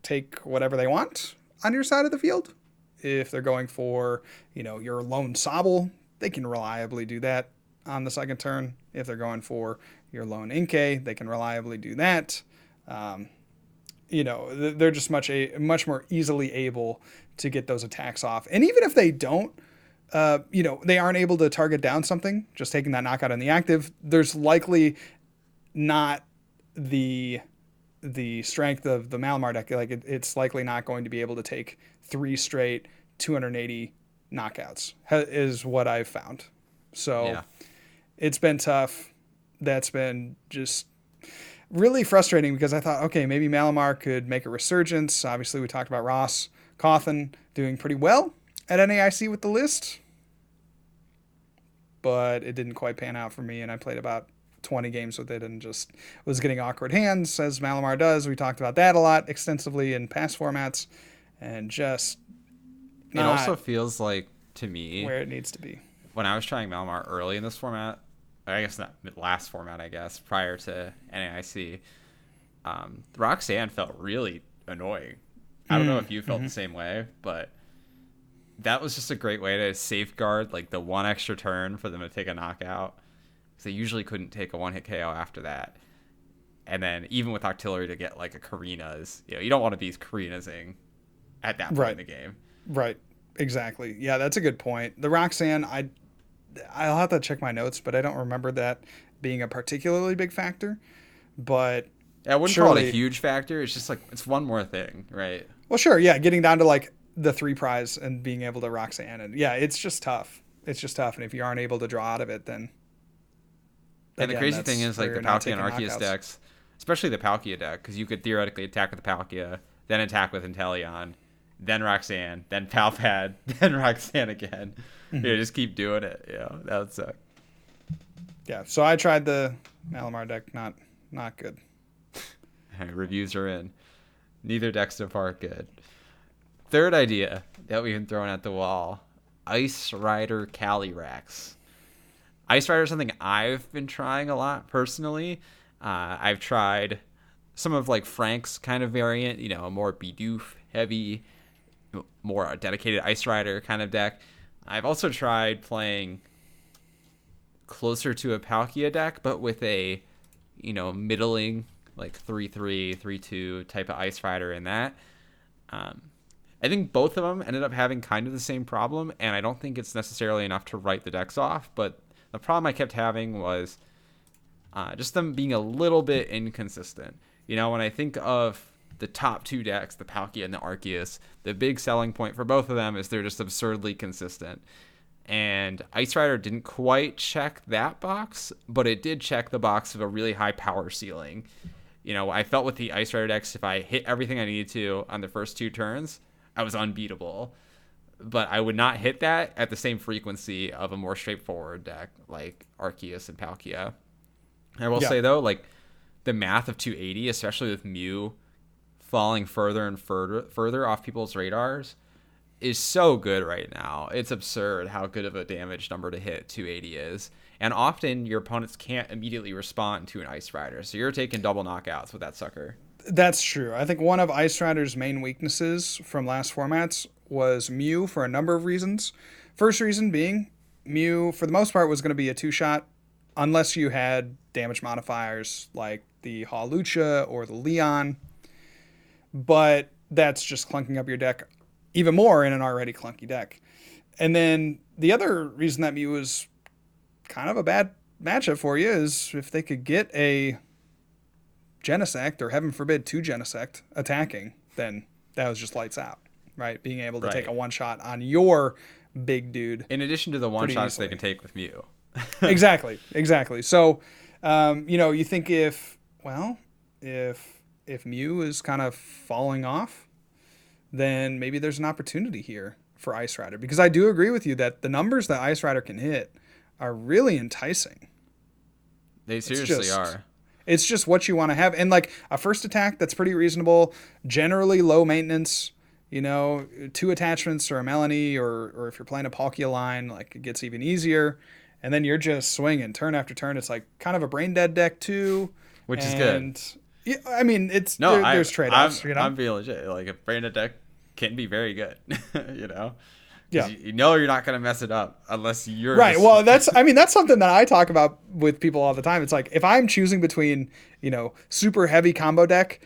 take whatever they want on your side of the field. If they're going for, you know, your lone Sobble, they can reliably do that on the second turn. If they're going for your lone Inkay, they can reliably do that. Um, You know, they're just much a much more easily able to get those attacks off. And even if they don't, uh, you know, they aren't able to target down something, just taking that knockout in the active, there's likely not the the strength of the Malamar deck. Like, it, it's likely not going to be able to take three straight two hundred eighty knockouts, is what I've found. So yeah. It's been tough. That's been just... really frustrating because I thought, okay, maybe Malamar could make a resurgence. Obviously, we talked about Ross Cawthon doing pretty well at N A I C with the list. But it didn't quite pan out for me, and I played about twenty games with it and just was getting awkward hands, as Malamar does. We talked about that a lot extensively in past formats. And just not It also feels like, to me... where it needs to be. When I was trying Malamar early in this format... I guess not last format, I guess, prior to N A I C. Um, Roxanne felt really annoying. I don't mm, know if you felt mm-hmm. the same way, but that was just a great way to safeguard like the one extra turn for them to take a knockout. Because they usually couldn't take a one-hit K O after that. And then even with Octillery to get like a Karina's, you know, you don't want to be Karina'sing at that point right. in the game. Right, exactly. Yeah, that's a good point. The Roxanne, I... I'll have to check my notes, but I don't remember that being a particularly big factor. But yeah, I wouldn't surely, call it a huge factor. It's just like it's one more thing, right? Well, sure, yeah. Getting down to like the three prize and being able to Roxanne, and yeah, it's just tough. It's just tough, and if you aren't able to draw out of it, then and again, the crazy thing is like the Palkia and Arceus knockouts. Decks, especially the Palkia deck, because you could theoretically attack with the Palkia, then attack with Inteleon, then Roxanne, then Palpad, then Roxanne again. Mm-hmm. Yeah, just keep doing it. Yeah, that would suck. Yeah, so I tried the Malamar deck. Not not good. Right, reviews are in. Neither deck so far good. Third idea that we've been throwing at the wall, Ice Rider Calyrex. Ice Rider is something I've been trying a lot personally. Uh, I've tried some of like Frank's kind of variant, you know, a more Bidoof heavy, more dedicated Ice Rider kind of deck. I've also tried playing closer to a Palkia deck, but with a, you know, middling, like three three, three two type of Ice Rider in that. Um, I think both of them ended up having kind of the same problem, and I don't think it's necessarily enough to write the decks off, but the problem I kept having was uh, just them being a little bit inconsistent. You know, when I think of the top two decks, the Palkia and the Arceus, the big selling point for both of them is they're just absurdly consistent. And Ice Rider didn't quite check that box, but it did check the box of a really high power ceiling. You know, I felt with the Ice Rider decks, if I hit everything I needed to on the first two turns, I was unbeatable. But I would not hit that at the same frequency of a more straightforward deck like Arceus and Palkia. I will yeah. say, though, like the math of two eighty, especially with Mew, falling further and further further off people's radars is so good right now. It's absurd how good of a damage number to hit two eighty is. And often your opponents can't immediately respond to an Ice Rider. So you're taking double knockouts with that sucker. That's true. I think one of Ice Rider's main weaknesses from last formats was Mew for a number of reasons. First reason being, Mew, for the most part, was going to be a two-shot unless you had damage modifiers like the Hawlucha or the Leon. But that's just clunking up your deck even more in an already clunky deck. And then the other reason that Mew was kind of a bad matchup for you is if they could get a Genesect, or heaven forbid two Genesect, attacking, then that was just lights out, right? Being able to right. take a one-shot on your big dude. In addition to the one-shots they can take with Mew. exactly, exactly. So, um, you know, you think if, well, if if Mew is kind of falling off, then maybe there's an opportunity here for Ice Rider. Because I do agree with you that the numbers that Ice Rider can hit are really enticing. They seriously it's just, are. It's just what you want to have. And like a first attack, that's pretty reasonable. Generally low maintenance, you know, two attachments or a Melony, or, or if you're playing a Palkia line, like it gets even easier. And then you're just swinging turn after turn. It's like kind of a brain dead deck too. Which and is good. Yeah, I mean, it's no, there, I, there's trade-offs. I'm, you know? I'm being legit. Like a brain dead deck can be very good, you know? Yeah, you know you're not going to mess it up unless you're right. Well, that's I mean, that's something that I talk about with people all the time. It's like if I'm choosing between, you know, super heavy combo deck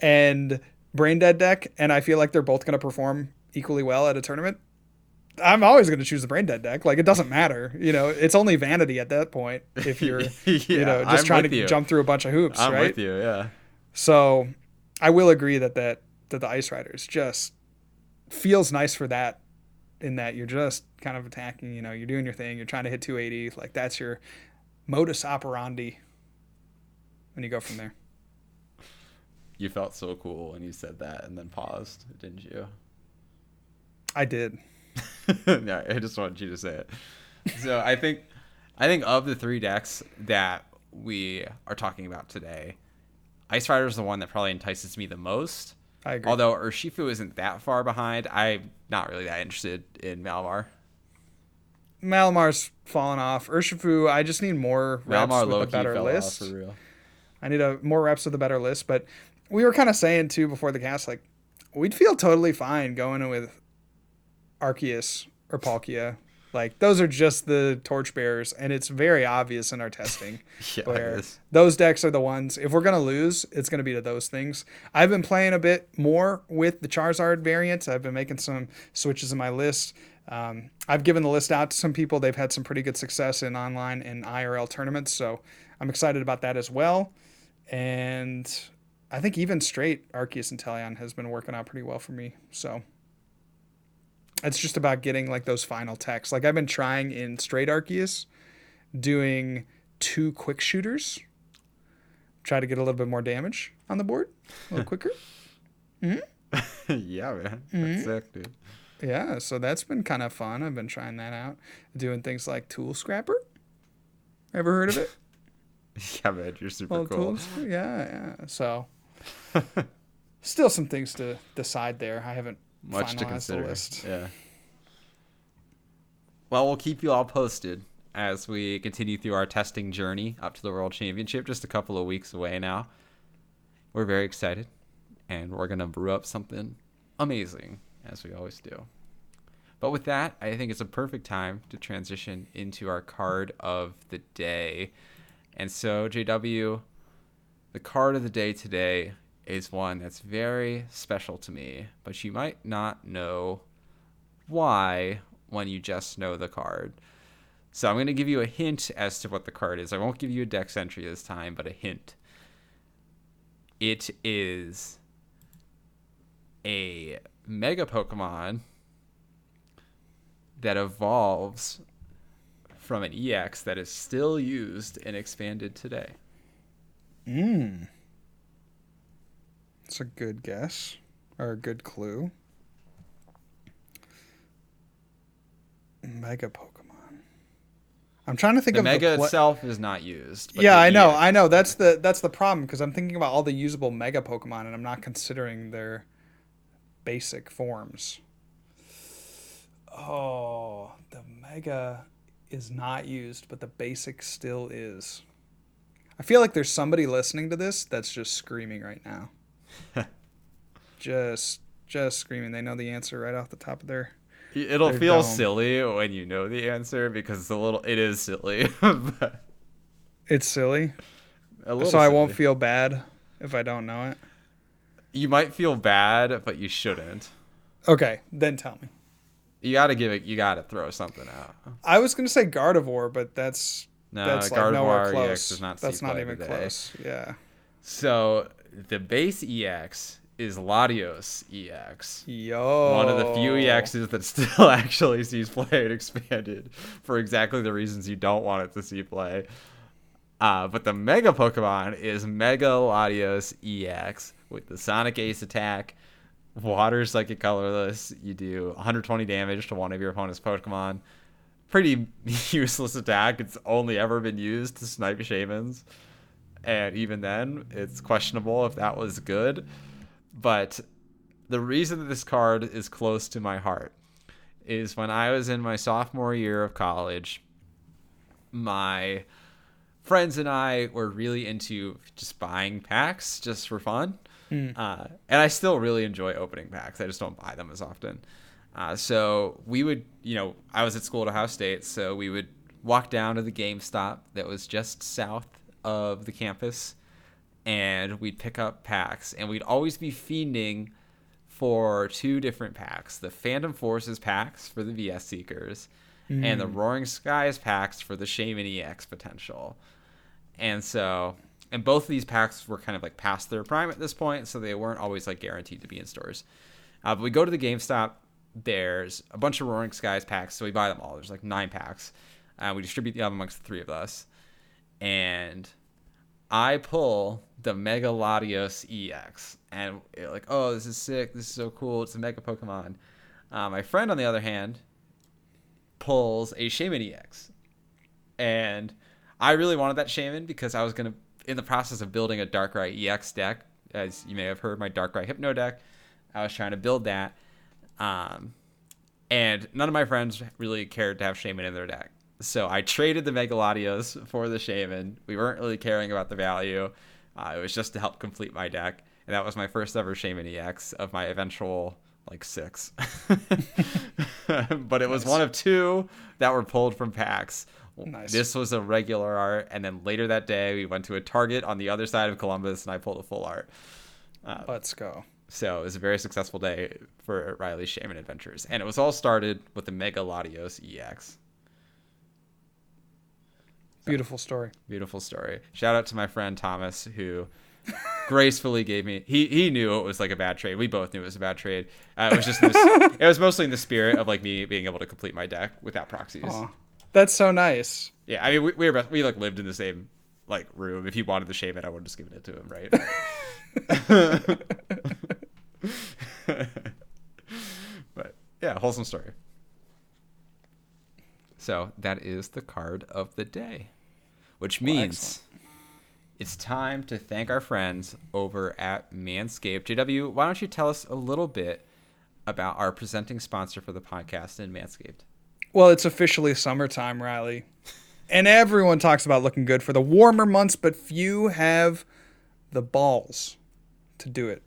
and brain dead deck, and I feel like they're both going to perform equally well at a tournament, I'm always going to choose the brain dead deck. Like, it doesn't matter. You know, it's only vanity at that point if you're, yeah, you know, just I'm trying to you. jump through a bunch of hoops. I'm right? with you. Yeah. So I will agree that that, that the Ice Rider just feels nice for that. In that you're just kind of attacking, you know, you're doing your thing, you're trying to hit two eighty, like that's your modus operandi, and you go from there. You felt so cool when you said that and then paused, didn't you? I did. No, I just wanted you to say it. So I think, I think of the three decks that we are talking about today, Ice Rider is the one that probably entices me the most. I agree. Although Urshifu isn't that far behind, I'm not really that interested in Malamar. Malamar's fallen off. Urshifu, I just need more reps Malamar with a better list. For real. I need a more reps with a better list. But we were kind of saying too before the cast, like we'd feel totally fine going in with Arceus or Palkia. Like those are just the torchbearers, and it's very obvious in our testing yeah, where those decks are the ones. If we're gonna lose, it's gonna be to those things. I've been playing a bit more with the Charizard variant. I've been making some switches in my list. Um, I've given the list out to some people. They've had some pretty good success in online and I R L tournaments, so I'm excited about that as well. And I think even straight Arceus Inteleon has been working out pretty well for me. So. It's just about getting like those final techs. Like I've been trying in straight Arceus, doing two quick shooters. Try to get a little bit more damage on the board, a little quicker. Mm-hmm. Yeah, man. Mm-hmm. That's sick, dude. Yeah, so that's been kind of fun. I've been trying that out. Doing things like Tool Scrapper. Ever heard of it? Yeah, man. You're super Old cool. Tools? Yeah, yeah. So still some things to decide there. I haven't. Much to consider. Yeah. Well, we'll keep you all posted as we continue through our testing journey up to the World Championship, just a couple of weeks away now. We're very excited, and we're going to brew up something amazing, as we always do. But with that, I think it's a perfect time to transition into our card of the day. And so, J W, the card of the day today is one that's very special to me, but you might not know why when you just know the card. So I'm going to give you a hint as to what the card is. I won't give you a dex entry this time, but a hint. It is a mega Pokemon that evolves from an E X that is still used and expanded today. Mmm. That's a good guess, or a good clue. Mega Pokemon. I'm trying to think the of mega the mega pl- itself is not used. But yeah, I know, I know. That's the that's the problem because I'm thinking about all the usable Mega Pokemon and I'm not considering their basic forms. Oh, the Mega is not used, but the basic still is. I feel like there's somebody listening to this that's just screaming right now. just just screaming. They know the answer right off the top of their... It'll their feel dome. Silly when you know the answer, because it's a little... It is silly. But it's silly? A little so silly. I won't feel bad if I don't know it? You might feel bad, but you shouldn't. Okay, then tell me. You gotta give it. You gotta throw something out. I was gonna say Gardevoir, but that's no that's like nowhere close. E X does not that's not even today. Close. Yeah. So the base E X is Latios E X. Yo. One of the few E Xs that still actually sees play and expanded for exactly the reasons you don't want it to see play. Uh, but the Mega Pokemon is Mega Latios E X with the Sonic Ace attack. Water Psychic Colorless. You do one hundred twenty damage to one of your opponent's Pokemon. Pretty useless attack. It's only ever been used to snipe Shaymins. And even then, it's questionable if that was good. But the reason that this card is close to my heart is when I was in my sophomore year of college, my friends and I were really into just buying packs just for fun. Mm. Uh, and I still really enjoy opening packs. I just don't buy them as often. Uh, so we would, you know, I was at school at Ohio State, so we would walk down to the GameStop that was just south of the campus, and we'd pick up packs, and we'd always be fiending for two different packs: the Phantom Forces packs for the V S Seekers, mm. and the Roaring Skies packs for the Shaymin E X potential. And so. And both of these packs were kind of like past their prime at this point, so they weren't always like guaranteed to be in stores. Uh, but we go to the GameStop. There's a bunch of Roaring Skies packs, so we buy them all. There's like nine packs. Uh, we distribute them amongst the three of us. And I pull the Mega Latios E X. And it, like, oh, this is sick. This is so cool. It's a Mega Pokemon. Uh, my friend, on the other hand, pulls a Shaymin E X. And I really wanted that Shaymin because I was going to... in the process of building a Darkrai E X deck, as you may have heard, my Darkrai Hypno deck, I was trying to build that. Um, and none of my friends really cared to have Shaymin in their deck. So I traded the Mega Latios for the Shaymin. We weren't really caring about the value. Uh, it was just to help complete my deck. And that was my first ever Shaymin E X of my eventual, like, six. But it was one of two that were pulled from packs. Nice. This was a regular art, and then later that day we went to a Target on the other side of Columbus, and I pulled a full art. Uh, Let's go. So it was a very successful day for Riley's Shaymin Adventures, and it was all started with the Mega Latios E X. So, beautiful story. Beautiful story. Shout out to my friend Thomas, who gracefully gave me... He he knew it was like a bad trade. We both knew it was a bad trade. Uh, it was just this, it was mostly in the spirit of like me being able to complete my deck without proxies. Aww. That's so nice. Yeah, I mean, we we, were, we like lived in the same like room. If he wanted to shave it, I would have just given it to him, right? But yeah, wholesome story. So that is the card of the day, which means well, it's time to thank our friends over at Manscaped. J W, why don't you tell us a little bit about our presenting sponsor for the podcast in Manscaped? Well, it's officially summertime, Riley, and everyone talks about looking good for the warmer months, but few have the balls to do it.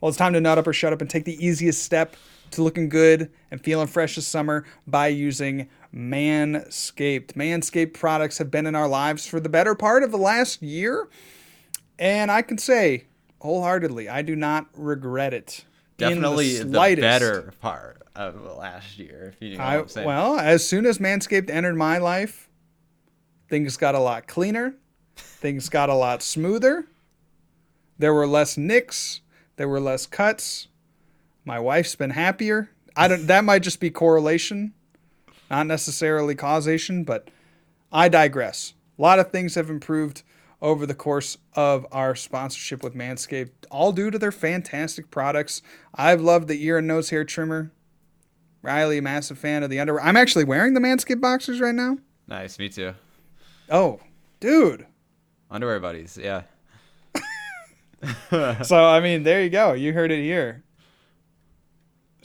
Well, it's time to nut up or shut up and take the easiest step to looking good and feeling fresh this summer by using Manscaped. Manscaped products have been in our lives for the better part of the last year, and I can say wholeheartedly, I do not regret it. Definitely in the, the better part of the last year, if you know I, what I'm saying. Well, as soon as Manscaped entered my life, things got a lot cleaner. Things got a lot smoother. There were less nicks. There were less cuts. My wife's been happier. I don't. That might just be correlation, not necessarily causation, but I digress. A lot of things have improved over the course of our sponsorship with Manscaped, all due to their fantastic products. I've loved the ear and nose hair trimmer. Riley, massive fan of the underwear. I'm actually wearing the Manscaped boxers right now. Nice, me too. Oh, dude. Underwear buddies, yeah. So, I mean, there you go. You heard it here.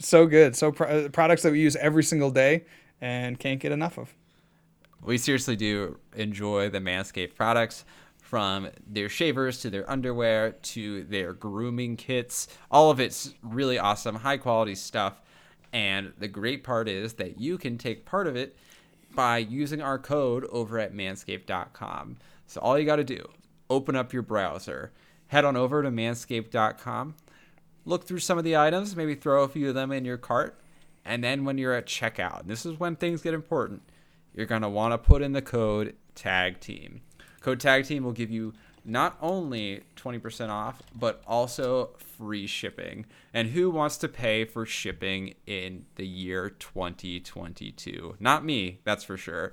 so good. So pro- products that we use every single day and can't get enough of. We seriously do enjoy the Manscaped products, from their shavers to their underwear to their grooming kits. All of it's really awesome, high quality stuff. And the great part is that you can take part of it by using our code over at manscaped dot com. So all you got to do, open up your browser, head on over to manscaped dot com, look through some of the items, maybe throw a few of them in your cart, and then when you're at checkout, and this is when things get important, you're going to want to put in the code Tag Team. Code Tag Team will give you not only twenty percent off, but also free shipping. And who wants to pay for shipping in the year twenty twenty-two? Not me, that's for sure.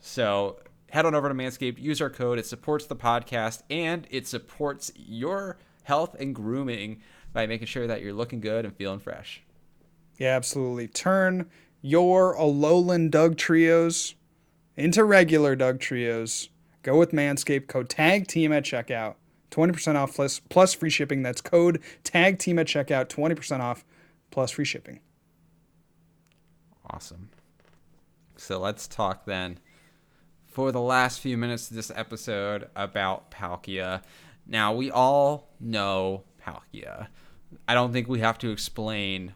So head on over to Manscaped, use our code. It supports the podcast, and it supports your health and grooming by making sure that you're looking good and feeling fresh. Yeah, absolutely. Turn your Alolan Doug Trios into regular Doug Trios. Go with Manscaped, code Tag Team at checkout, twenty percent off plus, plus free shipping. That's code Tag Team at checkout, twenty percent off plus free shipping. Awesome. So let's talk then for the last few minutes of this episode about Palkia. Now, we all know Palkia. I don't think we have to explain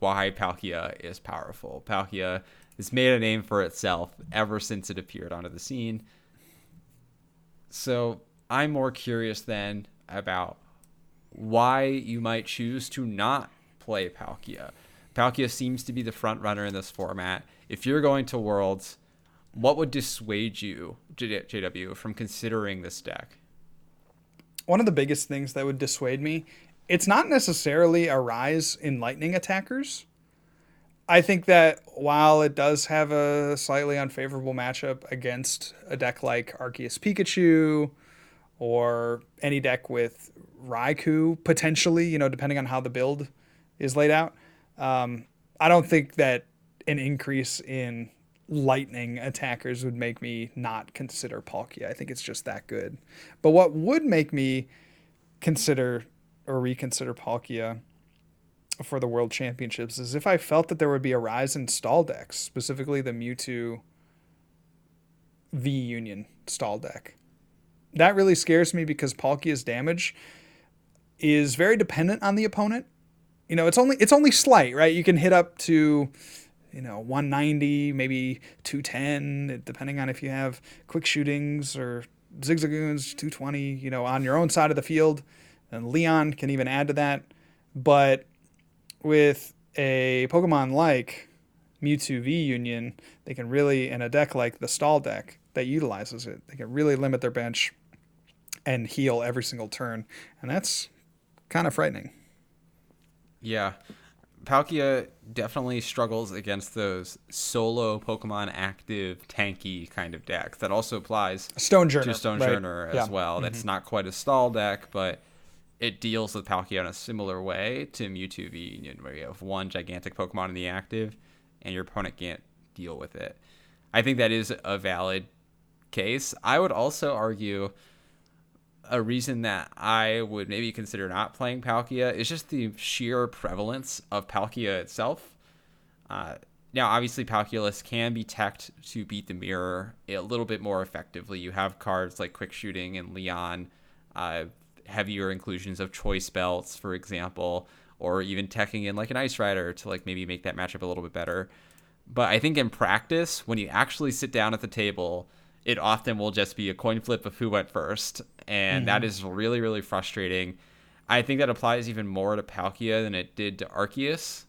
why Palkia is powerful. Palkia has made a name for itself ever since it appeared onto the scene. So I'm more curious then about why you might choose to not play Palkia. Palkia seems to be the front runner in this format. If you're going to Worlds, what would dissuade you, J W, from considering this deck? One of the biggest things that would dissuade me, it's not necessarily a rise in lightning attackers. I think that while it does have a slightly unfavorable matchup against a deck like Arceus Pikachu or any deck with Raikou, potentially, you know, depending on how the build is laid out, um, I don't think that an increase in lightning attackers would make me not consider Palkia. I think it's just that good. But what would make me consider or reconsider Palkia for the World Championships is if I felt that there would be a rise in stall decks, specifically the Mewtwo V Union stall deck. That really scares me because Palkia's damage is very dependent on the opponent. You know, it's only it's only slight, right? You can hit up to, you know, one ninety, maybe two ten, depending on if you have quick shootings or Zigzagoons, two twenty, you know, on your own side of the field. And Leon can even add to that. But with a Pokemon like Mewtwo V Union, they can really, in a deck like the stall deck that utilizes it, they can really limit their bench and heal every single turn. And that's kind of frightening. Yeah. Palkia definitely struggles against those solo Pokemon active, tanky kind of decks. That also applies Stonejourner, to Stonejourner right? as yeah. well. Mm-hmm. That's not quite a stall deck, but it deals with Palkia in a similar way to Mewtwo V Union, where you have one gigantic Pokemon in the active, and your opponent can't deal with it. I think that is a valid case. I would also argue a reason that I would maybe consider not playing Palkia is just the sheer prevalence of Palkia itself. Uh, now, obviously, Palkia lists can be teched to beat the mirror a little bit more effectively. You have cards like Quick Shooting and Leon, uh, heavier inclusions of choice belts, for example, or even teching in like an Ice Rider to like maybe make that matchup a little bit better. But I think in practice, when you actually sit down at the table, it often will just be a coin flip of who went first. And mm-hmm. that is really, really frustrating. I think that applies even more to Palkia than it did to Arceus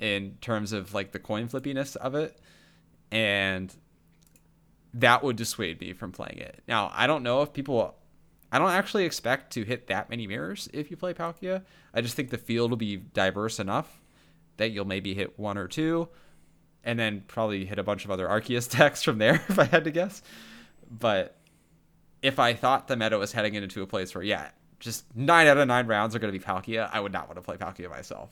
in terms of like the coin flippiness of it. And that would dissuade me from playing it. Now, I don't know if people... I don't actually expect to hit that many mirrors if you play Palkia. I just think the field will be diverse enough that you'll maybe hit one or two and then probably hit a bunch of other Arceus decks from there, if I had to guess. But if I thought the meta was heading into a place where, yeah, just nine out of nine rounds are going to be Palkia, I would not want to play Palkia myself.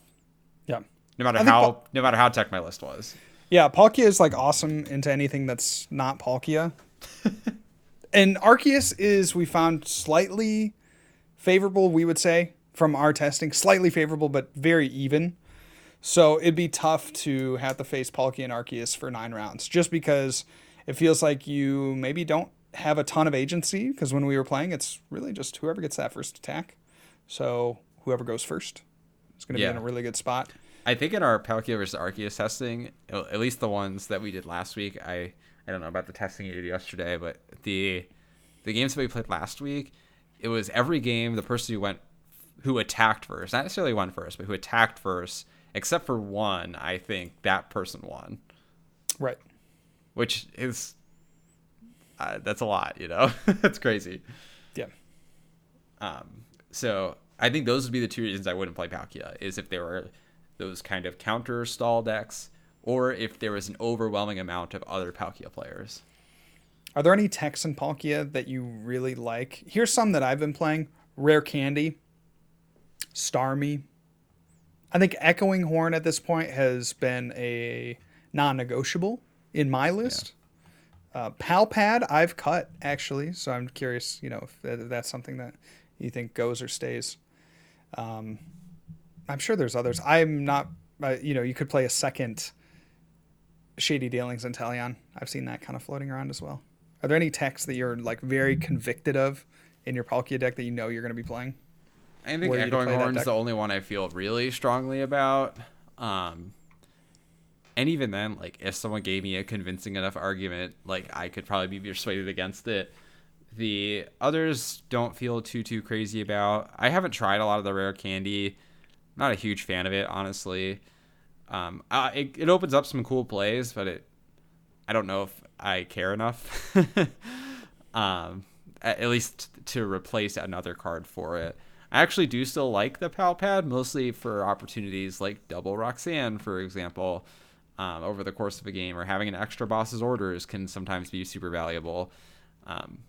Yeah. No matter how Pal- no matter how tech my list was. Yeah, Palkia is like awesome into anything that's not Palkia. And Arceus is, we found, slightly favorable, we would say, from our testing. Slightly favorable, but very even. So it'd be tough to have to face Palkia and Arceus for nine rounds, just because it feels like you maybe don't have a ton of agency, because when we were playing, it's really just whoever gets that first attack. So whoever goes first is going to yeah. be in a really good spot. I think in our Palkia versus Arceus testing, at least the ones that we did last week, I, I don't know about the testing you did yesterday, but the the games that we played last week, it was every game the person who went, who attacked first, not necessarily won first, but who attacked first, except for one, I think that person won. Right. Which is, uh, that's a lot, you know? That's crazy. Yeah. Um. So I think those would be the two reasons I wouldn't play Palkia, is if there were those kind of counter stall decks, or if there was an overwhelming amount of other Palkia players. Are there any techs in Palkia that you really like? Here's some that I've been playing. Rare Candy, Starmie. I think Echoing Horn at this point has been a non-negotiable in my list. Yeah. Uh, Palpad I've cut, actually, so I'm curious, you know, if that's something that you think goes or stays. Um, I'm sure there's others. I'm not, uh, you know, you could play a second Shady Dealings Inteleon. I've seen that kind of floating around as well. Are there any techs that you're like very convicted of in your Palkia deck that you know you're going to be playing? I think Echoing Horn's the only one I feel really strongly about. Um, and even then, like, if someone gave me a convincing enough argument, like, I could probably be persuaded against it. The others don't feel too, too crazy about. I haven't tried a lot of the Rare Candy. Not a huge fan of it, honestly. Um, uh, it, it opens up some cool plays, but it, I don't know if I care enough. um, at least to replace another card for it. I actually do still like the Palpad, mostly for opportunities like double Roxanne, for example, um, over the course of a game, or having an extra boss's orders can sometimes be super valuable. Um,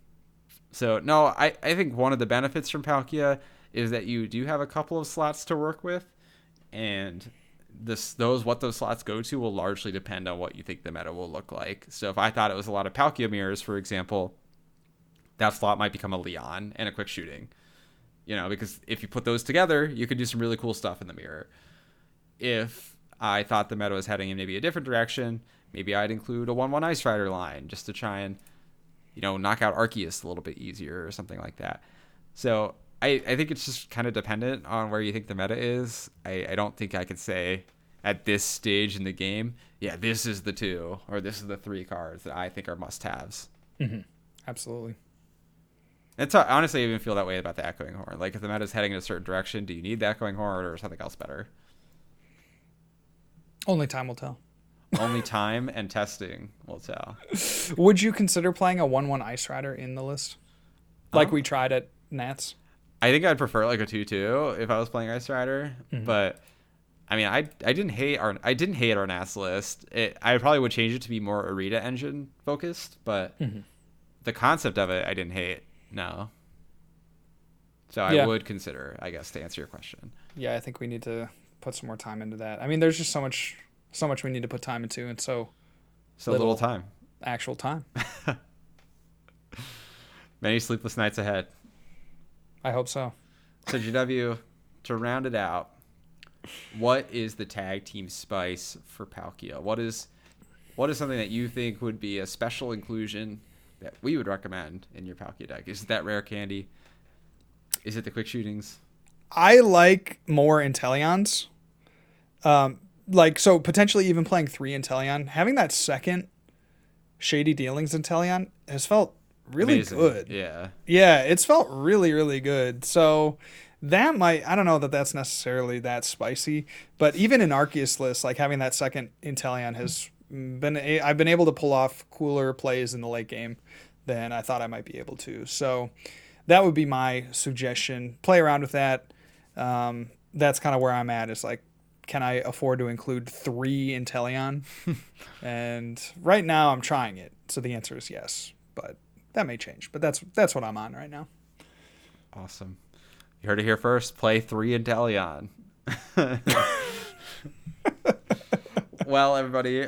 so, no, I, I think one of the benefits from Palkia is that you do have a couple of slots to work with, and this those what those slots go to will largely depend on what you think the meta will look like. So if I thought it was a lot of Palkia mirrors, for example, that slot might become a Leon and a quick shooting. You know, because if you put those together, you could do some really cool stuff in the mirror. If I thought the meta was heading in maybe a different direction, maybe I'd include a one one Ice Rider line just to try and, you know, knock out Arceus a little bit easier or something like that. So I, I think it's just kind of dependent on where you think the meta is. I, I don't think I could say at this stage in the game, yeah, this is the two or this is the three cards that I think are must-haves. Mm-hmm. Absolutely. It's honestly, I even feel that way about the Echoing Horn. Like, if the meta is heading in a certain direction, do you need the Echoing Horn or something else better? Only time will tell. Only time and testing will tell. Would you consider playing a one one Ice Rider in the list? Like um, we tried at Nats? I think I'd prefer like a two two if I was playing Ice Rider. Mm-hmm. But I mean, I I didn't hate our I didn't hate our Nats list. It, I probably would change it to be more Irida engine focused, but mm-hmm. the concept of it I didn't hate. No. So I yeah. would consider, I guess, to answer your question. Yeah, I think we need to put some more time into that. I mean, there's just so much so much we need to put time into, and so So little, little time. Actual time. Many sleepless nights ahead. I hope so. So J W, to round it out, what is the tag team spice for Palkia? What is what is something that you think would be a special inclusion that we would recommend in your Palkia deck? Is it that Rare Candy? Is it the quick shootings? I like more Inteleons. Um, like, so potentially even playing three Inteleon. Having that second Shady Dealings Inteleon has felt really Amazing. good. Yeah. Yeah, it's felt really, really good. So that might, I don't know that that's necessarily that spicy, but even in Arceus list, like having that second Inteleon has been a, I've been able to pull off cooler plays in the late game than I thought I might be able to. So that would be my suggestion. Play around with that. Um, that's kind of where I'm at, is like, can I afford to include three Inteleon? And right now I'm trying it. So the answer is yes, but that may change. But that's that's what I'm on right now. Awesome. You heard it here first. Play three Inteleon. Well, everybody,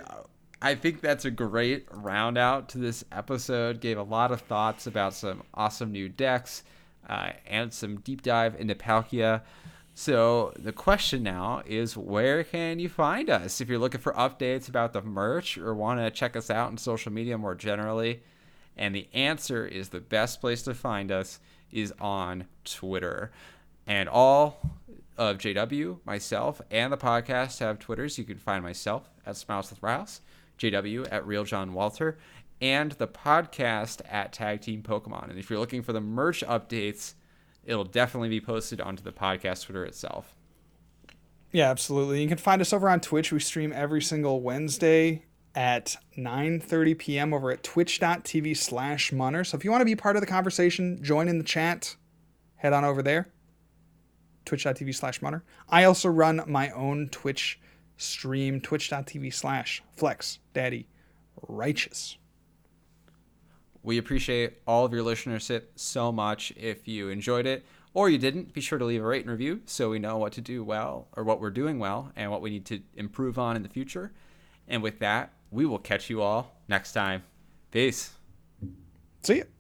I think that's a great round out to this episode. Gave a lot of thoughts about some awesome new decks uh, and some deep dive into Palkia. So the question now is, where can you find us? If you're looking for updates about the merch or want to check us out on social media more generally, and the answer is the best place to find us is on Twitter. And all of J W, myself, and the podcast have Twitters. You can find myself at Smiles with Rouse, J W at Real John Walter, and the podcast at Tag Team Pokemon. And if you're looking for the merch updates, it'll definitely be posted onto the podcast Twitter itself. Yeah, absolutely. You can find us over on Twitch. We stream every single Wednesday at nine thirty p.m. over at twitch.tv slash Munner. So if you want to be part of the conversation, join in the chat, head on over there. Twitch.tv slash Munner. I also run my own Twitch stream, twitch.tv slash Flex Daddy Righteous. We appreciate all of your listenership so much. If you enjoyed it or you didn't, be sure to leave a rate and review so we know what to do well, or what we're doing well and what we need to improve on in the future. And with that, we will catch you all next time. Peace. See ya.